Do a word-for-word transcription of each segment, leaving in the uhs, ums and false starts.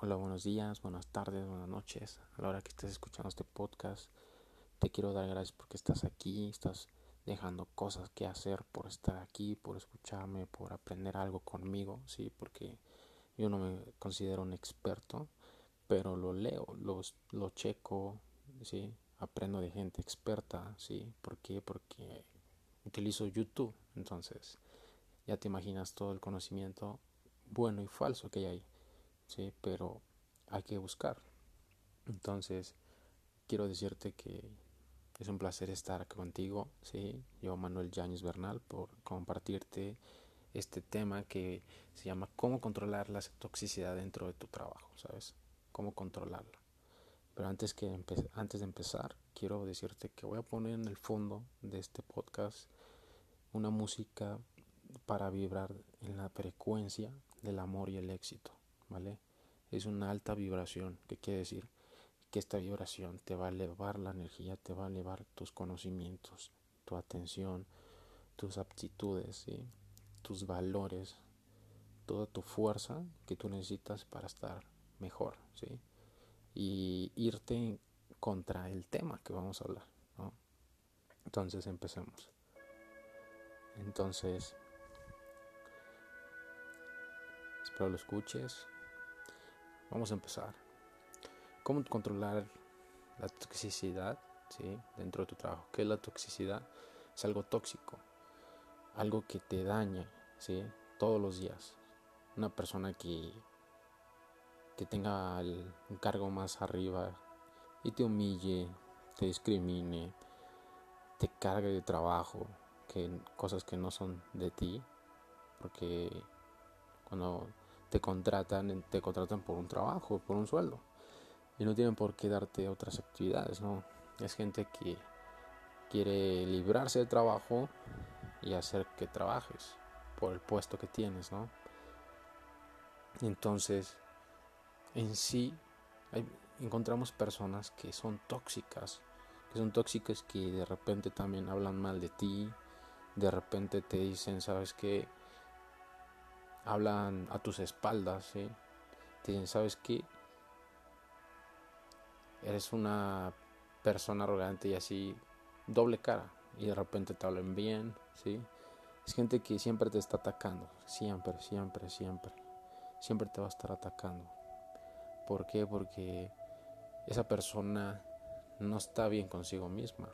Hola, buenos días, buenas tardes, buenas noches. A la hora que estés escuchando este podcast, te quiero dar gracias porque estás aquí, estás dejando cosas que hacer por estar aquí, por escucharme, por aprender algo conmigo, sí, porque yo no me considero un experto, pero lo leo, lo, lo checo, sí, aprendo de gente experta, sí. ¿Por qué? Porque utilizo YouTube, entonces ya te imaginas todo el conocimiento bueno y falso que hay ahí. Sí, pero hay que buscar. Entonces, quiero decirte que es un placer estar aquí contigo, ¿sí? Yo, Manuel Yáñez Bernal, por compartirte este tema que se llama cómo controlar la toxicidad dentro de tu trabajo, ¿sabes? Cómo controlarla. Pero antes, que empe- antes de empezar, quiero decirte que voy a poner en el fondo de este podcast una música para vibrar en la frecuencia del amor y el éxito. ¿Vale? Es una alta vibración, que quiere decir que esta vibración te va a elevar la energía, te va a elevar tus conocimientos, tu atención, tus aptitudes, ¿sí? Tus valores, toda tu fuerza que tú necesitas para estar mejor, ¿sí? Y irte contra el tema que vamos a hablar, ¿no? Entonces empecemos. Entonces, espero lo escuches. Vamos a empezar. ¿Cómo controlar la toxicidad, ¿sí? dentro de tu trabajo? ¿Qué es la toxicidad? Es algo tóxico, algo que te daña, ¿sí? todos los días. Una persona que, que tenga el, un cargo más arriba y te humille, te discrimine, te cargue de trabajo, que, cosas que no son de ti, porque cuando te contratan, te contratan por un trabajo, por un sueldo, y no tienen por qué darte otras actividades, ¿no? Es gente que quiere librarse del trabajo y hacer que trabajes por el puesto que tienes, ¿no? Entonces, en sí, hay, encontramos personas que son tóxicas, que son tóxicas que de repente también hablan mal de ti, de repente te dicen, ¿sabes qué? Hablan a tus espaldas, ¿sí? Te dicen, ¿sabes qué? Eres una persona arrogante y así, doble cara. Y de repente te hablan bien, ¿sí? Es gente que siempre te está atacando. Siempre, siempre, siempre. Siempre te va a estar atacando. ¿Por qué? Porque esa persona no está bien consigo misma.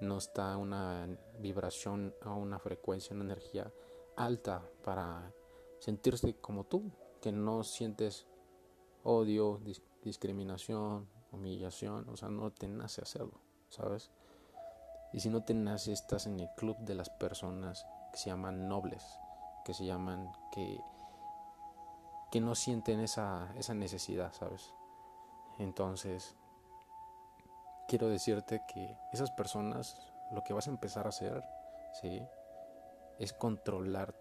No está a una vibración, a una frecuencia, una energía alta para sentirse como tú, que no sientes odio, dis- discriminación, humillación, o sea, no te nace hacerlo, ¿sabes? Y si no te nace, estás en el club de las personas que se llaman nobles, que se llaman que que no sienten esa esa necesidad, ¿sabes? Entonces, quiero decirte que esas personas, lo que vas a empezar a hacer, ¿sí? es controlar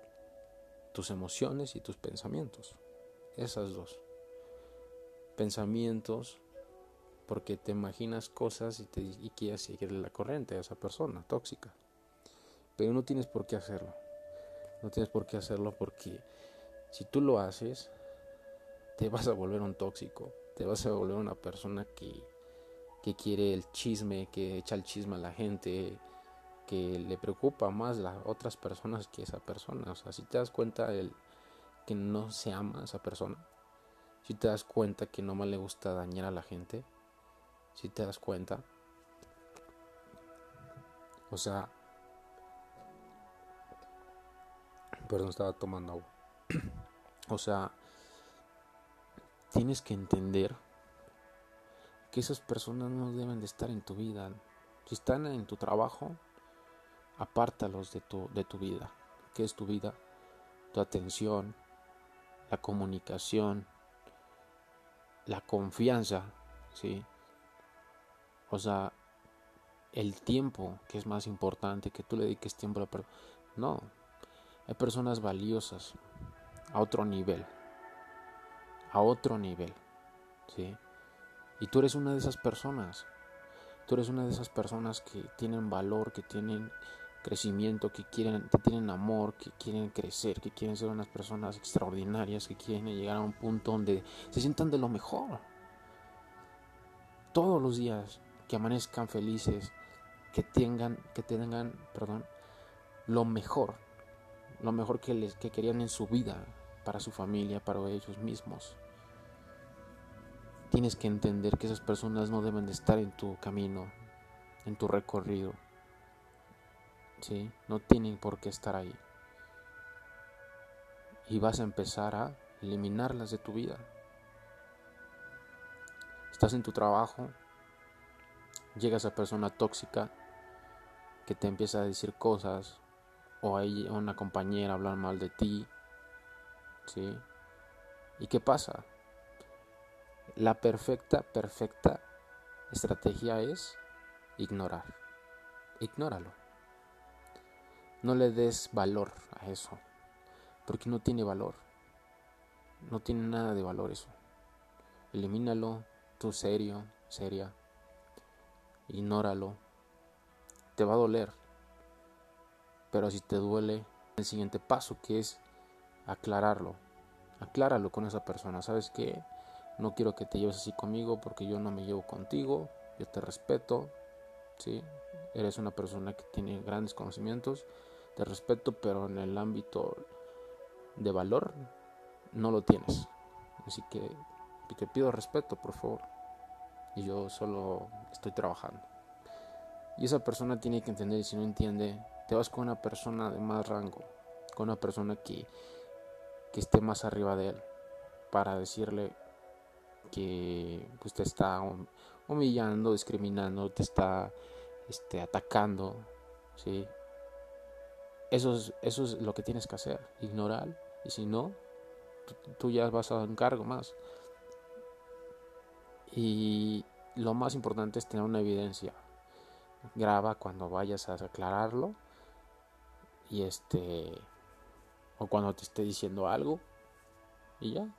tus emociones y tus pensamientos. Esas dos. Pensamientos, porque te imaginas cosas y, te, y quieres seguirle la corriente a esa persona tóxica. Pero no tienes por qué hacerlo. No tienes por qué hacerlo porque si tú lo haces, te vas a volver un tóxico. Te vas a volver una persona que, que quiere el chisme, que echa el chisme a la gente, que le preocupa más las otras personas que esa persona. O sea, si te das cuenta el, que no se ama a esa persona, si te das cuenta que no más le gusta dañar a la gente, si te das cuenta, o sea, perdón, estaba tomando agua, o sea, tienes que entender que esas personas no deben de estar en tu vida. Si están en tu trabajo, apártalos de tu, de tu vida. ¿Qué es tu vida? Tu atención, la comunicación, la confianza, ¿sí? O sea, el tiempo, que es más importante, que tú le dediques tiempo a la persona. No, hay personas valiosas a otro nivel, a otro nivel, ¿sí? Y tú eres una de esas personas, tú eres una de esas personas que tienen valor, que tienen crecimiento, que quieren, que tienen amor, que quieren crecer, que quieren ser unas personas extraordinarias, que quieren llegar a un punto donde se sientan de lo mejor. Todos los días que amanezcan felices, que tengan, que tengan, perdón, lo mejor, lo mejor que les que querían en su vida, para su familia, para ellos mismos. Tienes que entender que esas personas no deben de estar en tu camino, en tu recorrido. ¿Sí? No tienen por qué estar ahí. Y vas a empezar a eliminarlas de tu vida. Estás en tu trabajo, llega esa persona tóxica que te empieza a decir cosas, o hay una compañera a hablar mal de ti. ¿Sí? ¿Y qué pasa? La perfecta, perfecta estrategia es ignorar. Ignóralo. No le des valor a eso, porque no tiene valor. No tiene nada de valor eso. Elimínalo, tú serio, seria. Ignóralo. Te va a doler. Pero si te duele, el siguiente paso que es aclararlo. Acláralo con esa persona. ¿Sabes qué? No quiero que te lleves así conmigo porque yo no me llevo contigo, yo te respeto, ¿sí? Eres una persona que tiene grandes conocimientos, te respeto, pero en el ámbito de valor no lo tienes. Así que te pido respeto, por favor. Y yo solo estoy trabajando. Y esa persona tiene que entender, y si no entiende, te vas con una persona de más rango, con una persona que, que esté más arriba de él, para decirle que pues te está humillando, discriminando, te está este, atacando, ¿sí? Eso es, eso es lo que tienes que hacer, ignorar, y si no, tú, tú ya vas a un cargo más. Y lo más importante es tener una evidencia. Graba cuando vayas a aclararlo, y este o cuando te esté diciendo algo, y ya.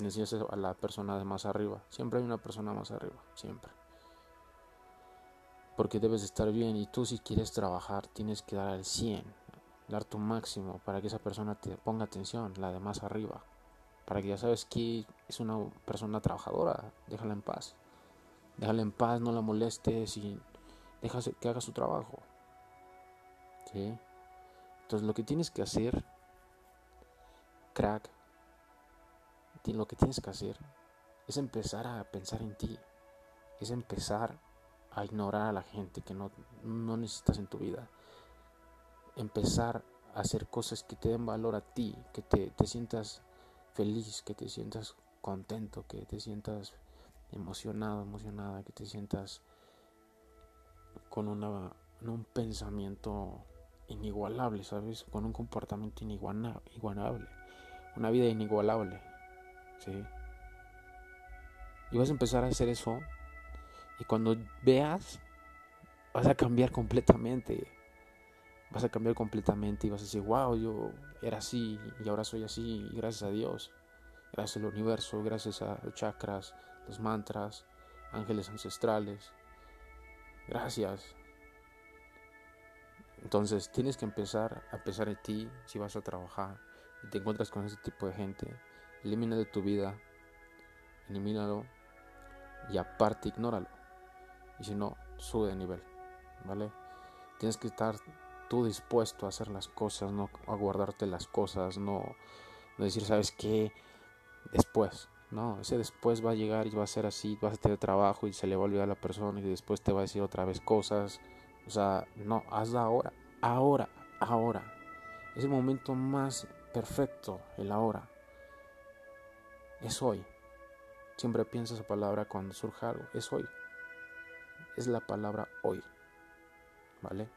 Le enseñas a la persona de más arriba. Siempre hay una persona más arriba. Siempre. Porque debes estar bien. Y tú, si quieres trabajar, tienes que dar al cien. Dar tu máximo. Para que esa persona te ponga atención. La de más arriba. Para que ya sabes que es una persona trabajadora. Déjala en paz. Déjala en paz. No la molestes. Y deja que haga su trabajo. ¿Sí? Entonces lo que tienes que hacer, crack, lo que tienes que hacer es empezar a pensar en ti, es empezar a ignorar a la gente que no, no necesitas en tu vida, empezar a hacer cosas que te den valor a ti, que te, te sientas feliz, que te sientas contento, que te sientas emocionado, emocionada, que te sientas con una, un pensamiento inigualable, ¿sabes? Con un comportamiento inigualable, una vida inigualable. ¿Sí? Y vas a empezar a hacer eso, y cuando veas vas a cambiar completamente vas a cambiar completamente y vas a decir: wow, yo era así y ahora soy así, y gracias a Dios, gracias al universo, gracias a los chakras, los mantras, ángeles ancestrales, gracias. Entonces tienes que empezar a pensar en ti. Si vas a trabajar y te encuentras con ese tipo de gente, elimina de tu vida, elimínalo, y aparte ignóralo. Y si no, sube de nivel, ¿vale? Tienes que estar tú dispuesto a hacer las cosas, no a guardarte las cosas, no, no decir: ¿sabes qué? Después. No, ese después va a llegar y va a ser así, vas a tener trabajo y se le va a olvidar a la persona y después te va a decir otra vez cosas. O sea, no, hazlo ahora, ahora, ahora. Es el momento más perfecto, el ahora. Es hoy. Siempre piensa esa palabra cuando surja algo. Es hoy. Es la palabra hoy. ¿Vale?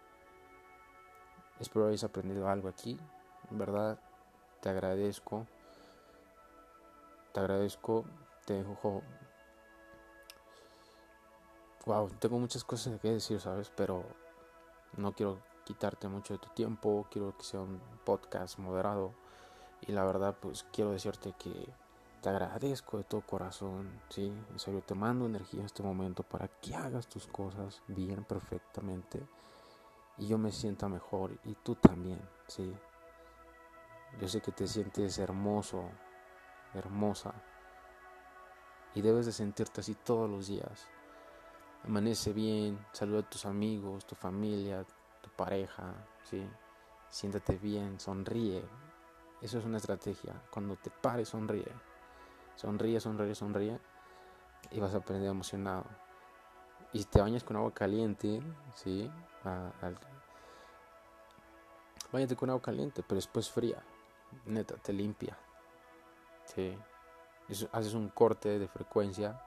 Espero hayas aprendido algo aquí. En verdad, te agradezco. Te agradezco. Te dejo. Wow, tengo muchas cosas que decir, ¿sabes? Pero no quiero quitarte mucho de tu tiempo. Quiero que sea un podcast moderado. Y la verdad, pues quiero decirte que te agradezco de todo corazón, ¿sí? En serio, te mando energía en este momento para que hagas tus cosas bien, perfectamente. y yo me sienta mejor y tú también, ¿sí? Yo sé que te sientes hermoso, hermosa, y debes de sentirte así todos los días. Amanece bien, saluda a tus amigos, tu familia, tu pareja, ¿sí? Siéntate bien, sonríe. Eso es una estrategia. Cuando te pares, sonríe. Sonríe, sonríe, sonríe y vas a aprender emocionado. Y te bañas con agua caliente, ¿sí? A, al... Báñate con agua caliente, pero después fría. Neta, te limpia. Sí. Eso, haces un corte de frecuencia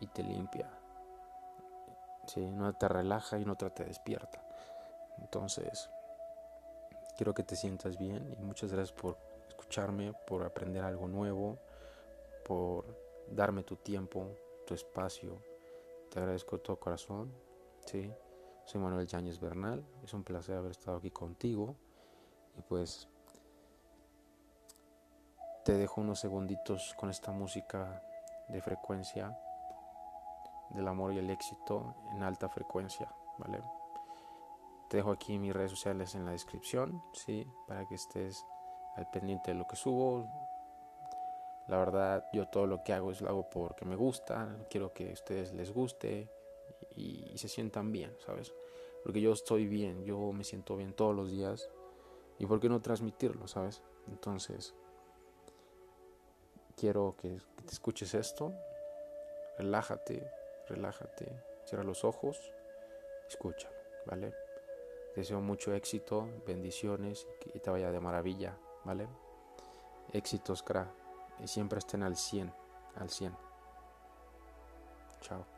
y te limpia. Sí, no te relaja y no te despierta. Entonces, quiero que te sientas bien y muchas gracias por escucharme, por aprender algo nuevo, por darme tu tiempo, tu espacio. Te agradezco de todo corazón, ¿sí? Soy Manuel Yáñez Bernal. Es un placer haber estado aquí contigo. Y pues te dejo unos segunditos con esta música de frecuencia del amor y el éxito en alta frecuencia, ¿vale? Te dejo aquí mis redes sociales en la descripción, ¿sí? Para que estés al pendiente de lo que subo. La verdad, yo todo lo que hago es lo hago porque me gusta, quiero que a ustedes les guste y, y se sientan bien, ¿sabes? Porque yo estoy bien, yo me siento bien todos los días y por qué no transmitirlo, ¿sabes? Entonces, quiero que, que te escuches esto, relájate. Relájate, cierra los ojos, escucha, ¿vale? Te deseo mucho éxito, bendiciones y que te vaya de maravilla, ¿vale? Éxitos, cra, y siempre estén al cien, al cien. Chao.